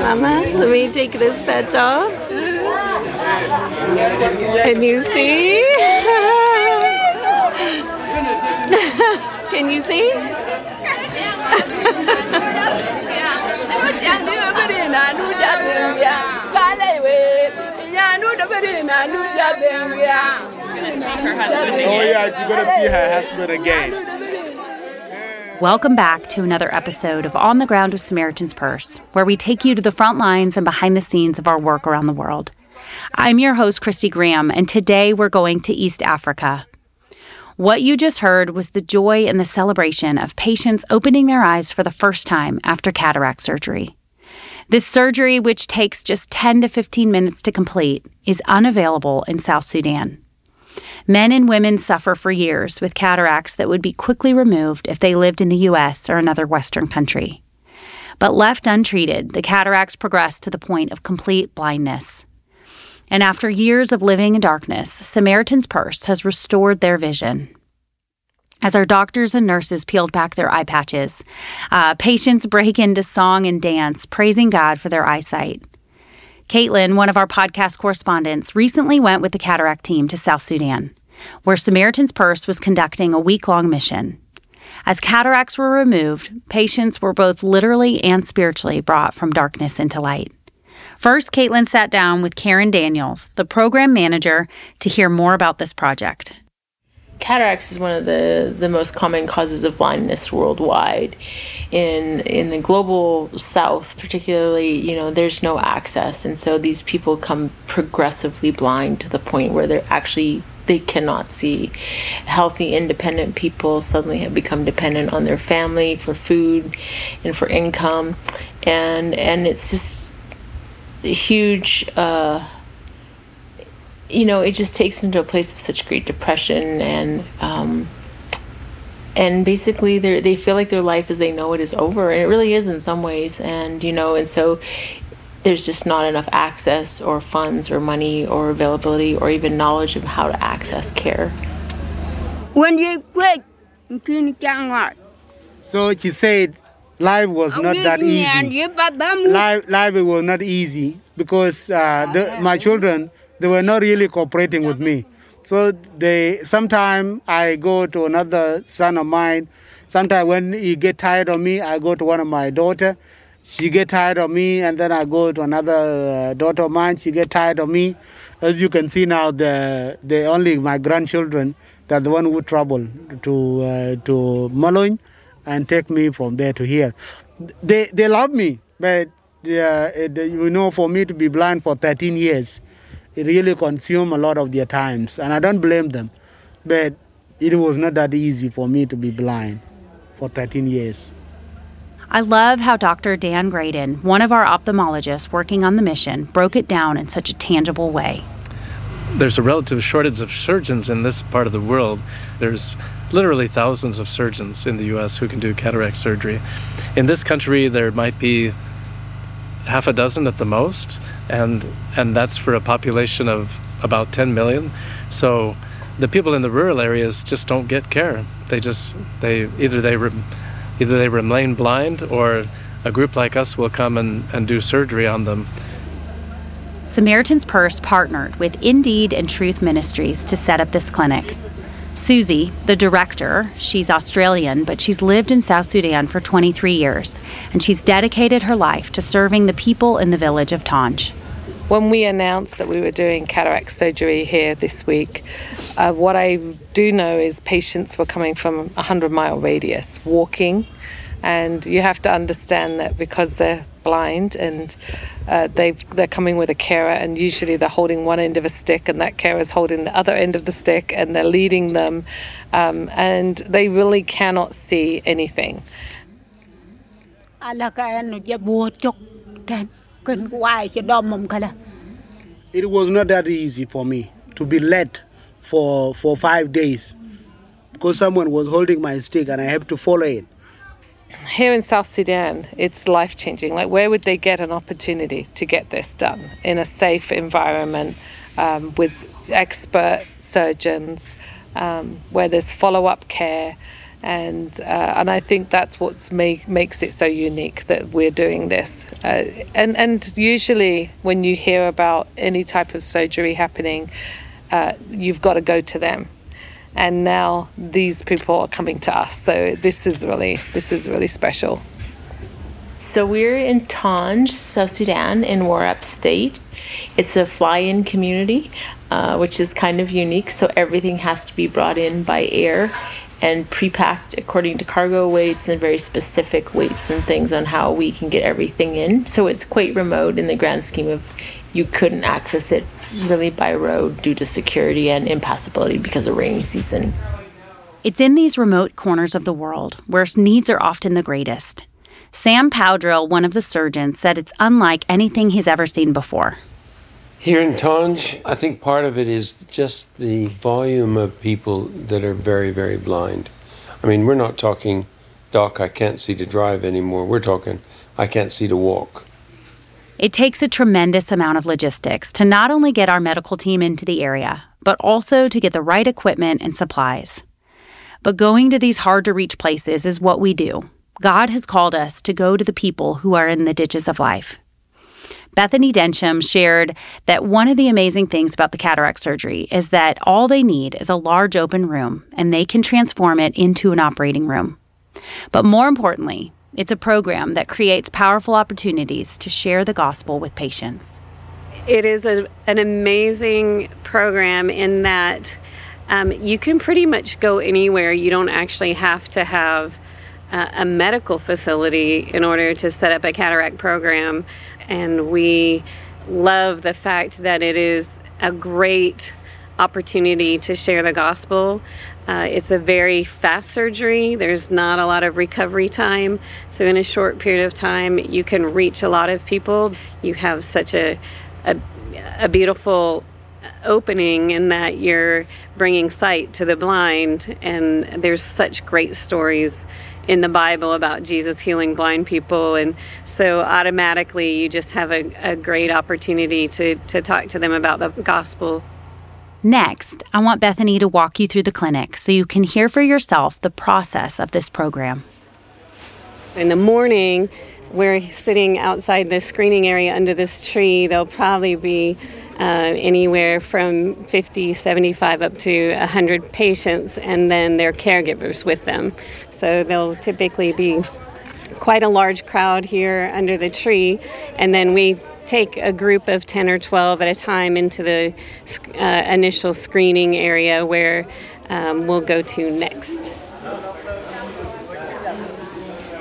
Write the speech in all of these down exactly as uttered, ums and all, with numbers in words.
Mama, let me take this patch off. Can you see? Can you see? Oh yeah, you're gonna see her husband again. Welcome back to another episode of On the Ground with Samaritan's Purse, where we take you to the front lines and behind the scenes of our work around the world. I'm your host, Christy Graham, and today we're going to East Africa. What you just heard was the joy and the celebration of patients opening their eyes for the first time after cataract surgery. This surgery, which takes just ten to fifteen minutes to complete, is unavailable in South Sudan. Men and women suffer for years with cataracts that would be quickly removed if they lived in the U S or another Western country. But left untreated, the cataracts progress to the point of complete blindness. And after years of living in darkness, Samaritan's Purse has restored their vision. As our doctors and nurses peeled back their eye patches, uh, patients break into song and dance, praising God for their eyesight. Caitlin, one of our podcast correspondents, recently went with the cataract team to South Sudan, where Samaritan's Purse was conducting a week-long mission. As cataracts were removed, patients were both literally and spiritually brought from darkness into light. First, Caitlin sat down with Karen Daniels, the program manager, to hear more about this project. Cataracts is one of the, the most common causes of blindness worldwide. In in the global south, particularly, you know, there's no access. And so these people come progressively blind to the point where they're actually, they cannot see. Healthy, independent people suddenly have become dependent on their family for food and for income. And, and it's just a huge... Uh, you know, it just takes them to a place of such great depression, and um, and basically they they feel like their life as they know it is over, and it really is in some ways. And you know, and so there's just not enough access or funds or money or availability or even knowledge of how to access care. When you quit, you couldn't get out. So she said, life was not that easy. Life life was not easy because uh, the, my children. They were not really cooperating with me. So they sometimes I go to another son of mine. Sometimes when he get tired of me, I go to one of my daughter. She get tired of me, and then I go to another uh, daughter of mine. She get tired of me. As you can see now, the the only my grandchildren that the one who travel to uh, to Malone and take me from there to here. They they love me, but uh, it, you know, for me to be blind for thirteen years. It really consumed a lot of their times, and I don't blame them. But it was not that easy for me to be blind for thirteen years. I love how Doctor Dan Graydon, one of our ophthalmologists working on the mission, broke it down in such a tangible way. There's a relative shortage of surgeons in this part of the world. There's literally thousands of surgeons in the U S who can do cataract surgery. In this country, there might be half a dozen at the most, and and that's for a population of about ten million. So the people in the rural areas just don't get care. They just they either they re, either they remain blind, or a group like us will come and, and do surgery on them. Samaritan's Purse partnered with Indeed and Truth Ministries to set up this clinic. Susie, the director, she's Australian, but she's lived in South Sudan for twenty-three years, and she's dedicated her life to serving the people in the village of Tonj. When we announced that we were doing cataract surgery here this week, uh, what I do know is patients were coming from a hundred-mile radius, walking, and you have to understand that because they're blind and uh, they've, they're coming with a carer, and usually they're holding one end of a stick and that carer's holding the other end of the stick, and they're leading them, um, and they really cannot see anything. It was not that easy for me to be led for, for five days because someone was holding my stick and I have to follow it. Here in South Sudan, it's life-changing. Like, where would they get an opportunity to get this done in a safe environment um, with expert surgeons, um, where there's follow-up care? And uh, and I think that's what make, makes it so unique that we're doing this. Uh, and, and usually when you hear about any type of surgery happening, uh, you've got to go to them. And now these people are coming to us. So this is really this is really special. So we're in Tonj, South Sudan, in Warap State. It's a fly-in community, uh, which is kind of unique. So everything has to be brought in by air and pre-packed according to cargo weights and very specific weights and things on how we can get everything in. So it's quite remote in the grand scheme of you couldn't access it really by road due to security and impassability because of rainy season. It's in these remote corners of the world where needs are often the greatest. Sam Powdrill, one of the surgeons, said it's unlike anything he's ever seen before. Here in Tonj, I think part of it is just the volume of people that are very, very blind. I mean, we're not talking, Doc, I can't see to drive anymore. We're talking, I can't see to walk. It takes a tremendous amount of logistics to not only get our medical team into the area, but also to get the right equipment and supplies. But going to these hard-to-reach places is what we do. God has called us to go to the people who are in the ditches of life. Bethany Densham shared that one of the amazing things about the cataract surgery is that all they need is a large open room, and they can transform it into an operating room. But more importantly, it's a program that creates powerful opportunities to share the gospel with patients. It is a, an amazing program in that um, you can pretty much go anywhere. You don't actually have to have a medical facility in order to set up a cataract program. And we love the fact that it is a great opportunity to share the gospel. Uh, it's a very fast surgery. There's not a lot of recovery time. So in a short period of time, you can reach a lot of people. You have such a, a, a beautiful opening in that you're bringing sight to the blind. And there's such great stories in the Bible about Jesus healing blind people, and so automatically you just have a, a great opportunity to, to talk to them about the gospel. Next, I want Bethany to walk you through the clinic so you can hear for yourself the process of this program. In the morning, we're sitting outside this screening area under this tree. There'll probably be uh, anywhere from fifty, seventy-five up to one hundred patients, and then their caregivers with them. So there'll typically be quite a large crowd here under the tree, and then we take a group of ten or twelve at a time into the uh, initial screening area where um, we'll go to next.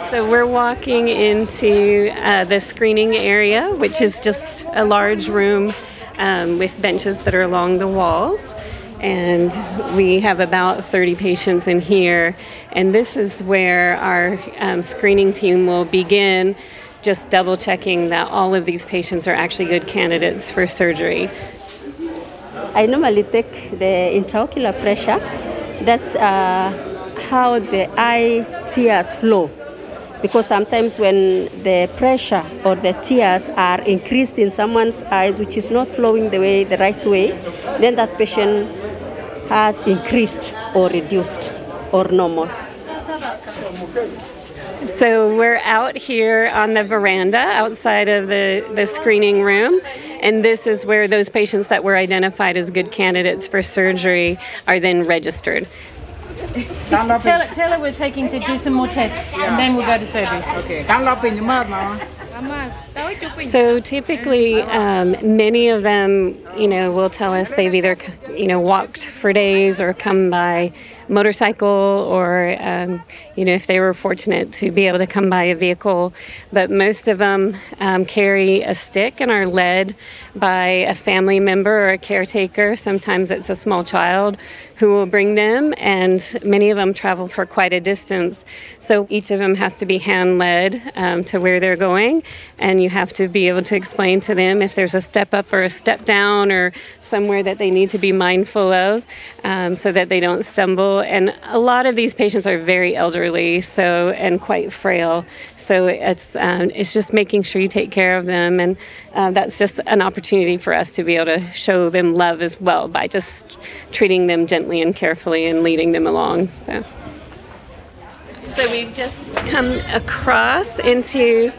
So we're walking into uh, the screening area, which is just a large room um, with benches that are along the walls. And we have about thirty patients in here. And this is where our um, screening team will begin just double checking that all of these patients are actually good candidates for surgery. I normally take the intraocular pressure. That's uh, how the eye tears flow. Because sometimes when the pressure or the tears are increased in someone's eyes, which is not flowing the way, the right way, then that patient has increased or reduced or normal. So we're out here on the veranda outside of the, the screening room, and this is where those patients that were identified as good candidates for surgery are then registered. tell, tell her we're taking to do some more tests, and then we'll go to surgery. So typically, um, many of them, you know, will tell us they've either, you know, walked for days or come by motorcycle, or, um, you know, if they were fortunate to be able to come by a vehicle. But most of them um, carry a stick and are led by a family member or a caretaker. Sometimes it's a small child who will bring them, and many of them travel for quite a distance. So each of them has to be hand-led um, to where they're going, and you have to be able to explain to them if there's a step up or a step down or somewhere that they need to be mindful of um, so that they don't stumble. And a lot of these patients are very elderly, so and quite frail. So it's um, it's just making sure you take care of them, and uh, that's just an opportunity for us to be able to show them love as well by just treating them gently and carefully and leading them along. So So we've just come across into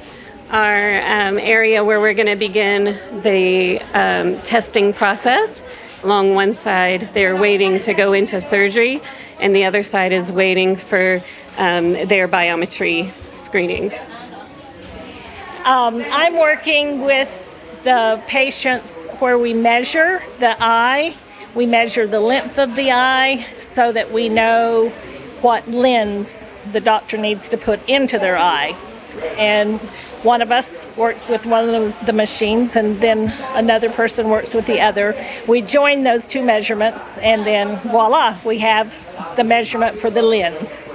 our um, area where we're going to begin the um, testing process. Along one side, they're waiting to go into surgery, and the other side is waiting for um, their biometry screenings. Um, I'm working with the patients where we measure the eye. We measure the length of the eye so that we know what lens the doctor needs to put into their eye. And one of us works with one of the machines, and then another person works with the other. We join those two measurements, and then voila, we have the measurement for the lens.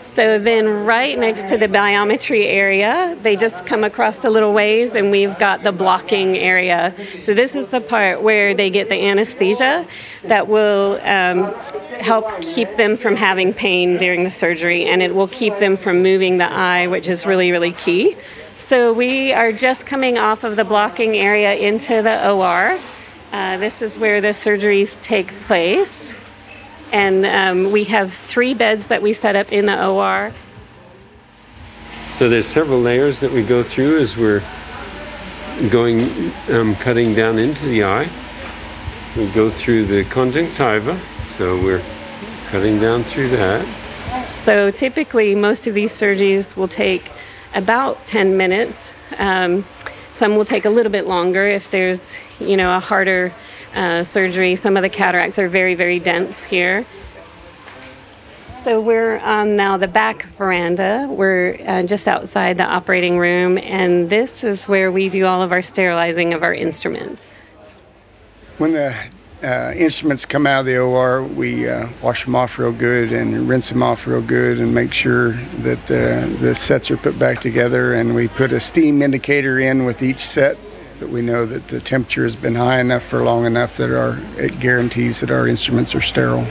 So then right next to the biometry area, they just come across a little ways, and we've got the blocking area. So this is the part where they get the anesthesia that will um, help keep them from having pain during the surgery, and it will keep them from moving the eye, which is really, really key. So we are just coming off of the blocking area into the O R. Uh, this is where the surgeries take place. And um, we have three beds that we set up in the O R. So there's several layers that we go through as we're going, um, cutting down into the eye. We go through the conjunctiva, so we're cutting down through that. So typically most of these surgeries will take about ten minutes. Um, some will take a little bit longer if there's, you know, a harder Uh, surgery. Some of the cataracts are very, very dense here. So we're on now the back veranda. We're uh, just outside the operating room, and this is where we do all of our sterilizing of our instruments. When the uh, instruments come out of the O R, we uh, wash them off real good and rinse them off real good and make sure that uh, the sets are put back together, and we put a steam indicator in with each set, that we know that the temperature has been high enough for long enough that our it guarantees that our instruments are sterile.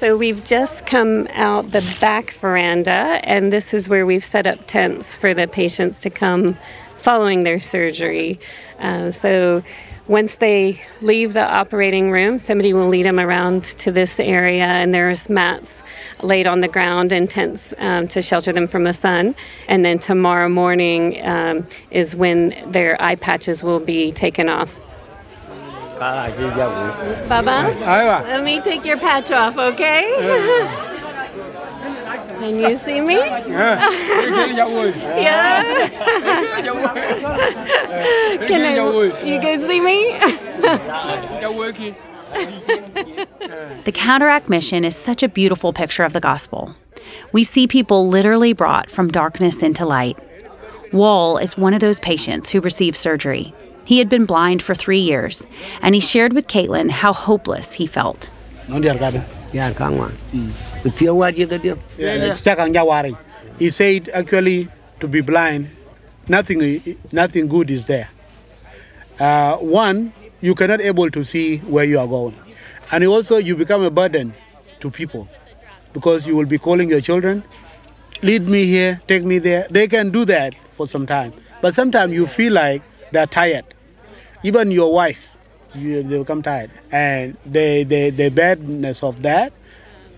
So we've just come out the back veranda, and this is where we've set up tents for the patients to come following their surgery. Uh, so once they leave the operating room, somebody will lead them around to this area, and there's mats laid on the ground and tents um, to shelter them from the sun. And then tomorrow morning um, is when their eye patches will be taken off. Baba, let me take your patch off, okay? Can you see me? Yeah. Can I, you can see me? The cataract mission is such a beautiful picture of the gospel. We see people literally brought from darkness into light. Wall is one of those patients who received surgery. He had been blind for three years, and he shared with Caitlin how hopeless he felt. He said, actually, to be blind, nothing nothing good is there. Uh, one, you cannot able to see where you are going. And also, you become a burden to people because you will be calling your children, lead me here, take me there. They can do that for some time. But sometimes you feel like they're tired. Even your wife, you, they become tired. And the, the, the badness of that,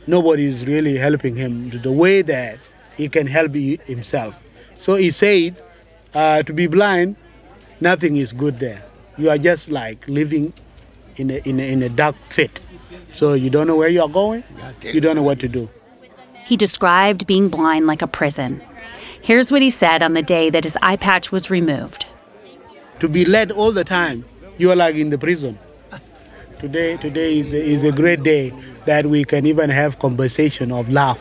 nobody is really helping him the way that he can help himself. So he said, uh, to be blind, nothing is good there. You are just like living in a, in a, in a dark pit. So you don't know where you are going. You don't know what to do. He described being blind like a prison. Here's what he said on the day that his eye patch was removed. To be led all the time, you are like in the prison. Today today is a, is a great day that we can even have conversation of love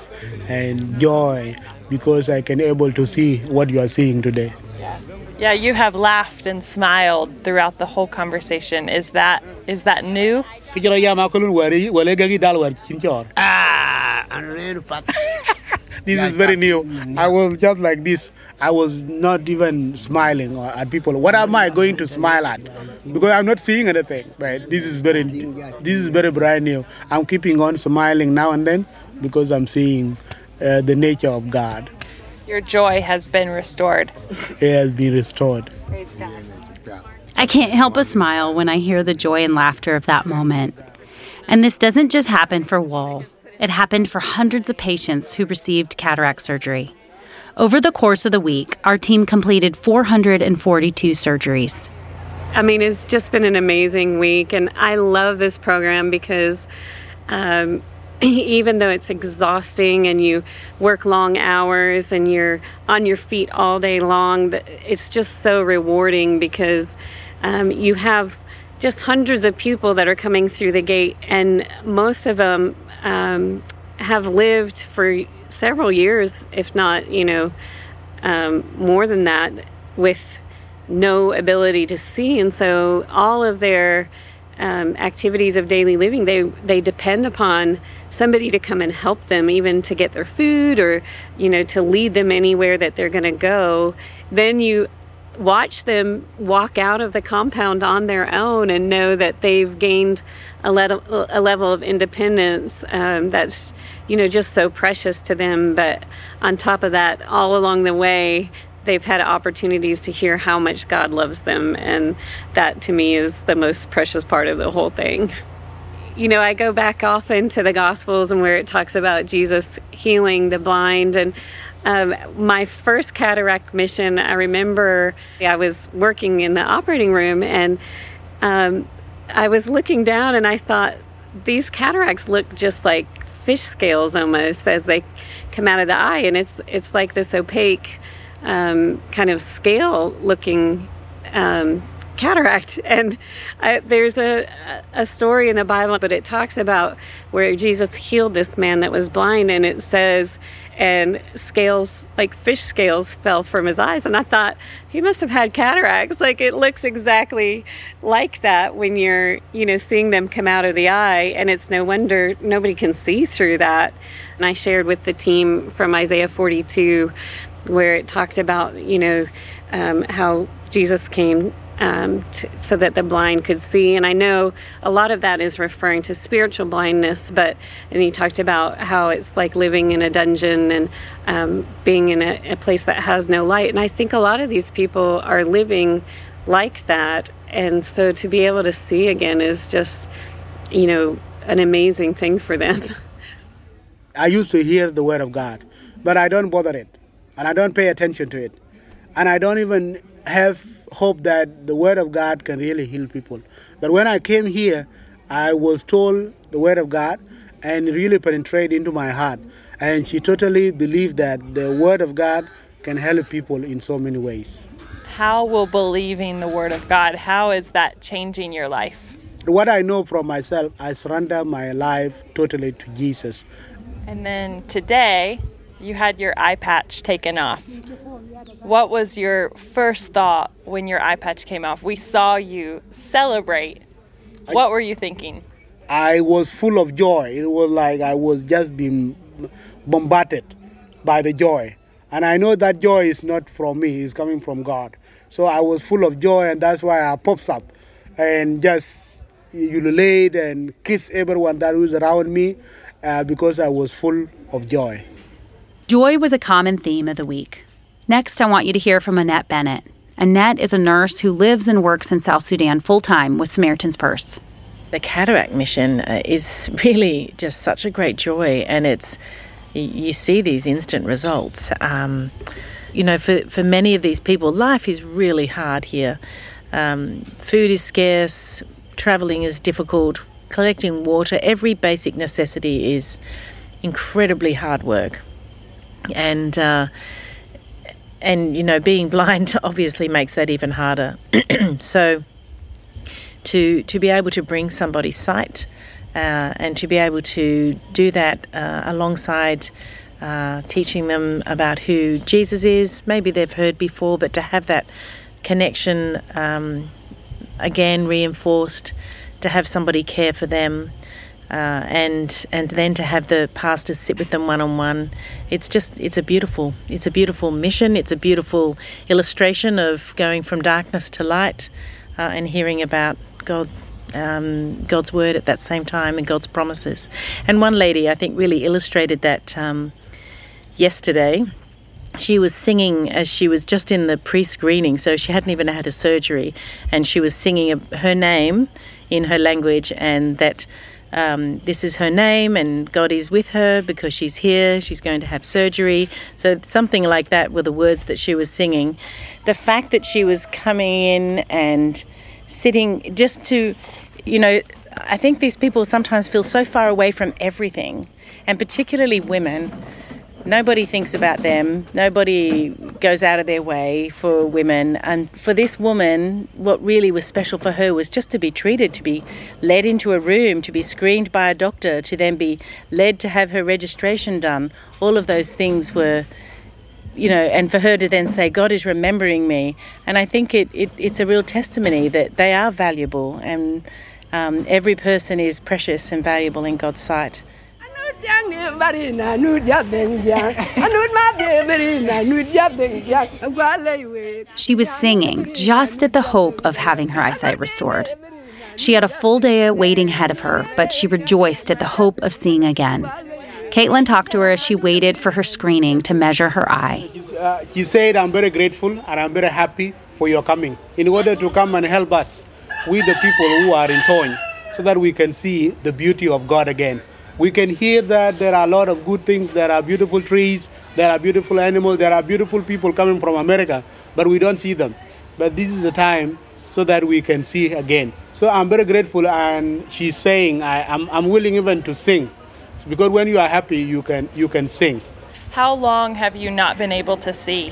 and joy because I can able to see what you are seeing today. Yeah, you have laughed and smiled throughout the whole conversation. Is that is that new? This is very new. I was just like this. I was not even smiling at people. What am I going to smile at? Because I'm not seeing anything. But this is very, this is very brand new. I'm keeping on smiling now and then because I'm seeing uh, the nature of God. Your joy has been restored. It has been restored. Praise God. I can't help but smile when I hear the joy and laughter of that moment. And this doesn't just happen for Wohl. It happened for hundreds of patients who received cataract surgery. Over the course of the week, our team completed four hundred forty-two surgeries. I mean, it's just been an amazing week, and I love this program because um, even though it's exhausting and you work long hours and you're on your feet all day long, it's just so rewarding because um, you have just hundreds of people that are coming through the gate, and most of them um, have lived for several years, if not, you know, um, more than that, with no ability to see. And so all of their um, activities of daily living, they, they depend upon somebody to come and help them, even to get their food or, you know, to lead them anywhere that they're going to go. Then you watch them walk out of the compound on their own and know that they've gained a, le- a level of independence um, that's, you know, just so precious to them. But on top of that, all along the way, they've had opportunities to hear how much God loves them. And that, to me, is the most precious part of the whole thing. You know, I go back often to the Gospels and where it talks about Jesus healing the blind. And Um, my first cataract mission, I remember I was working in the operating room, and um, I was looking down and I thought, these cataracts look just like fish scales almost as they come out of the eye. And it's it's like this opaque um, kind of scale looking um, cataract. And I, there's a, a story in the Bible, but it talks about where Jesus healed this man that was blind, and it says, and scales, like fish scales, fell from his eyes. And I thought, he must have had cataracts. Like, it looks exactly like that when you're, you know, seeing them come out of the eye. And it's no wonder nobody can see through that. And I shared with the team from Isaiah forty-two, where it talked about, you know, um, how Jesus came um, to, so that the blind could see. And I know a lot of that is referring to spiritual blindness, but, and he talked about how it's like living in a dungeon and um, being in a, a place that has no light. And I think a lot of these people are living like that. And so to be able to see again is just, you know, an amazing thing for them. I used to hear the word of God, but I don't bother it, and I don't pay attention to it. And I don't even have hope that the word of God can really heal people. But when I came here, I was told the word of God and really penetrated into my heart. And she totally believed that the word of God can help people in so many ways. How will believing the word of God, how is that changing your life? What I know from myself, I surrender my life totally to Jesus. And then today, you had your eye patch taken off. What was your first thought when your eye patch came off? We saw you celebrate. What I, were you thinking? I was full of joy. It was like I was just being bombarded by the joy. And I know that joy is not from me. It's coming from God. So I was full of joy, and that's why I pops up and just ululate and kiss everyone that was around me uh, because I was full of joy. Joy was a common theme of the week. Next, I want you to hear from Annette Bennett. Annette is a nurse who lives and works in South Sudan full-time with Samaritan's Purse. The cataract mission is really just such a great joy, and it's, you see these instant results. Um, you know, for, for many of these people, life is really hard here. Um, food is scarce, travelling is difficult, collecting water, every basic necessity is incredibly hard work. And... Uh, And, you know, being blind obviously makes that even harder. So to to be able to bring somebody's sight uh, and to be able to do that uh, alongside uh, teaching them about who Jesus is, maybe they've heard before, but to have that connection um, again reinforced, to have somebody care for them. Uh, and and then to have the pastors sit with them one-on-one, it's just, it's a beautiful, it's a beautiful mission. It's a beautiful illustration of going from darkness to light uh, and hearing about God, um, God's word at that same time and God's promises. And one lady, I think, really illustrated that um, yesterday. She was singing as she was just in the pre-screening, so she hadn't even had a surgery, and she was singing her name in her language, and that um, this is her name and God is with her because she's here, she's going to have surgery. So something like that were the words that she was singing. The fact that she was coming in and sitting just to, you know, I think these people sometimes feel so far away from everything, and particularly women. Nobody thinks about them. Nobody goes out of their way for women. And for this woman, what really was special for her was just to be treated, to be led into a room, to be screened by a doctor, to then be led to have her registration done. All of those things were, you know, and for her to then say, God is remembering me. And I think it, it it's a real testimony that they are valuable, and um, every person is precious and valuable in God's sight. She was singing just at the hope of having her eyesight restored. She had a full day waiting ahead of her, but she rejoiced at the hope of seeing again. Caitlin talked to her as she waited for her screening to measure her eye. Uh, she said, I'm very grateful and I'm very happy for your coming in order to come and help us with the people who are in Tonj so that we can see the beauty of God again. We can hear that there are a lot of good things, there are beautiful trees, there are beautiful animals, there are beautiful people coming from America, but we don't see them. But this is the time so that we can see again. So I'm very grateful, and she's saying, I, I'm, I'm willing even to sing, because when you are happy, you can you can sing. How long have you not been able to see?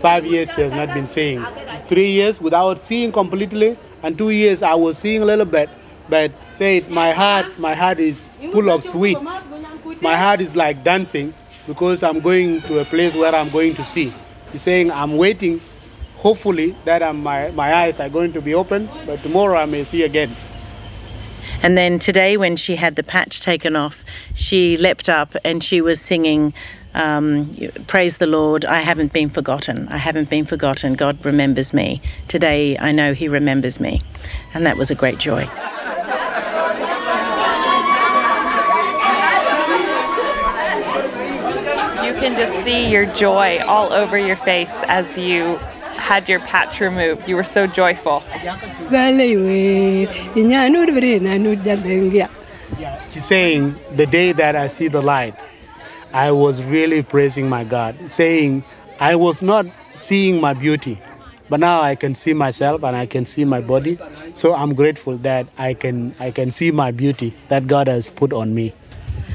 Five years she has not been seeing. Three years without seeing completely, and two years I was seeing a little bit. But say it, my heart, my heart is full of sweets. My heart is like dancing because I'm going to a place where I'm going to see. He's saying I'm waiting, hopefully that I'm, my, my eyes are going to be open, but tomorrow I may see again. And then today when she had the patch taken off, she leapt up and she was singing, um, praise the Lord, I haven't been forgotten. I haven't been forgotten. God remembers me. Today I know he remembers me. And that was a great joy. Can just see your joy all over your face as you had your patch removed. You were so joyful. She's saying, the day that I see the light, I was really praising my God, saying, I was not seeing my beauty, but now I can see myself and I can see my body. So I'm grateful that I can I can see my beauty that God has put on me.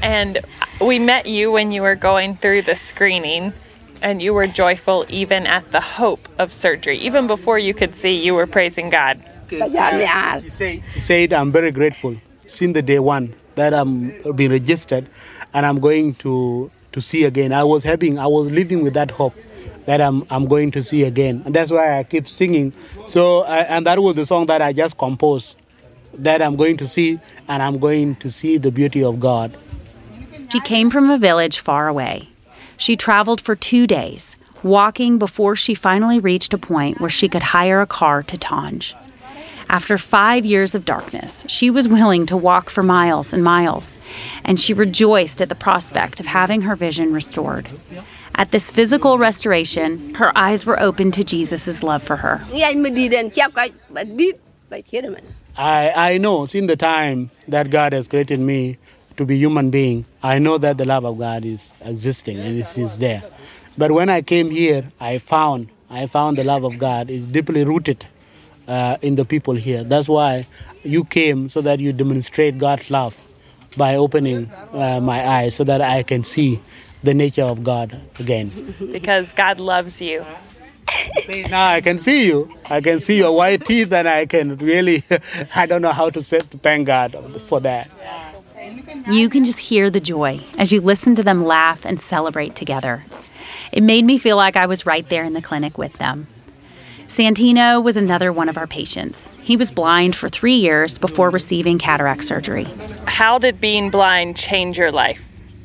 And we met you when you were going through the screening, and you were joyful even at the hope of surgery. Even before you could see, you were praising God. Uh, she, said, she said, I'm very grateful since the day one that I'm being registered and I'm going to, to see again. I was having, I was living with that hope that I'm I'm going to see again. And that's why I keep singing. So, uh, and that was the song that I just composed, that I'm going to see, and I'm going to see the beauty of God. She came from a village far away. She traveled for two days, walking before she finally reached a point where she could hire a car to Tonj. After five years of darkness, she was willing to walk for miles and miles, and she rejoiced at the prospect of having her vision restored. At this physical restoration, her eyes were open to Jesus' love for her. I, I know, since the time that God has created me, to be human being, I know that the love of God is existing and it is there. But when I came here, I found I found the love of God is deeply rooted uh, in the people here. That's why you came, so that you demonstrate God's love by opening uh, my eyes so that I can see the nature of God again. Because God loves you. See, now I can see you. I can see your white teeth, and I can really, I don't know how to say to thank God for that. You can just hear the joy as you listen to them laugh and celebrate together. It made me feel like I was right there in the clinic with them. Santino was another one of our patients. He was blind for three years before receiving cataract surgery. How did being blind change your life?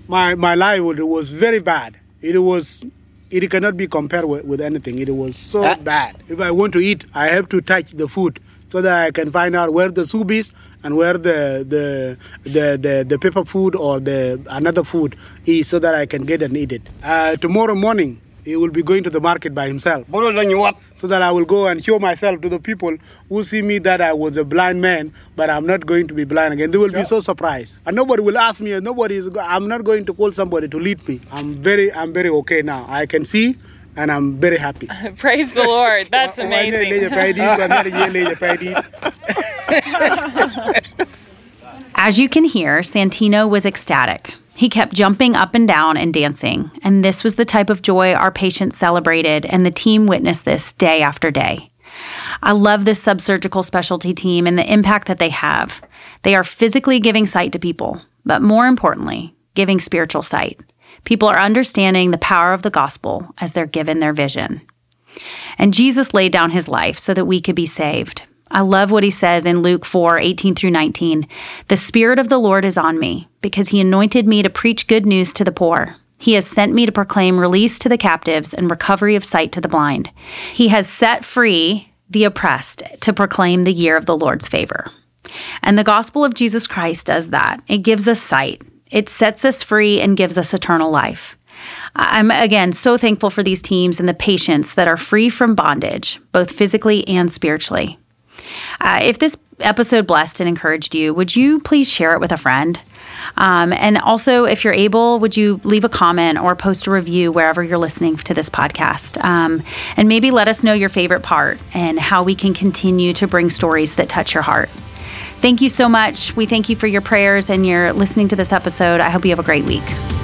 My my life was very bad. It was, it cannot be compared with, with anything. It was so huh? bad. If I want to eat, I have to touch the food so that I can find out where the soup is and where the the, the the the paper food or the another food is so that I can get and eat it. Uh, tomorrow morning, he will be going to the market by himself. So that I will go and show myself to the people who see me that I was a blind man, but I'm not going to be blind again. They will sure. be so surprised. And nobody will ask me, and nobody is, I'm not going to call somebody to lead me. I'm very, I'm very okay now. I can see. And I'm very happy. Praise the Lord. That's amazing. As you can hear, Santino was ecstatic. He kept jumping up and down and dancing. And this was the type of joy our patients celebrated, and the team witnessed this day after day. I love this subsurgical specialty team and the impact that they have. They are physically giving sight to people, but more importantly, giving spiritual sight. People are understanding the power of the gospel as they're given their vision. And Jesus laid down his life so that we could be saved. I love what he says in Luke four, eighteen through nineteen. The Spirit of the Lord is on me, because he anointed me to preach good news to the poor. He has sent me to proclaim release to the captives and recovery of sight to the blind. He has set free the oppressed to proclaim the year of the Lord's favor. And the gospel of Jesus Christ does that. It gives us sight. It sets us free and gives us eternal life. I'm, again, so thankful for these teams and the patients that are free from bondage, both physically and spiritually. Uh, if this episode blessed and encouraged you, would you please share it with a friend? Um, and also, if you're able, would you leave a comment or post a review wherever you're listening to this podcast? Um, and maybe let us know your favorite part and how we can continue to bring stories that touch your heart. Thank you so much. We thank you for your prayers and your listening to this episode. I hope you have a great week.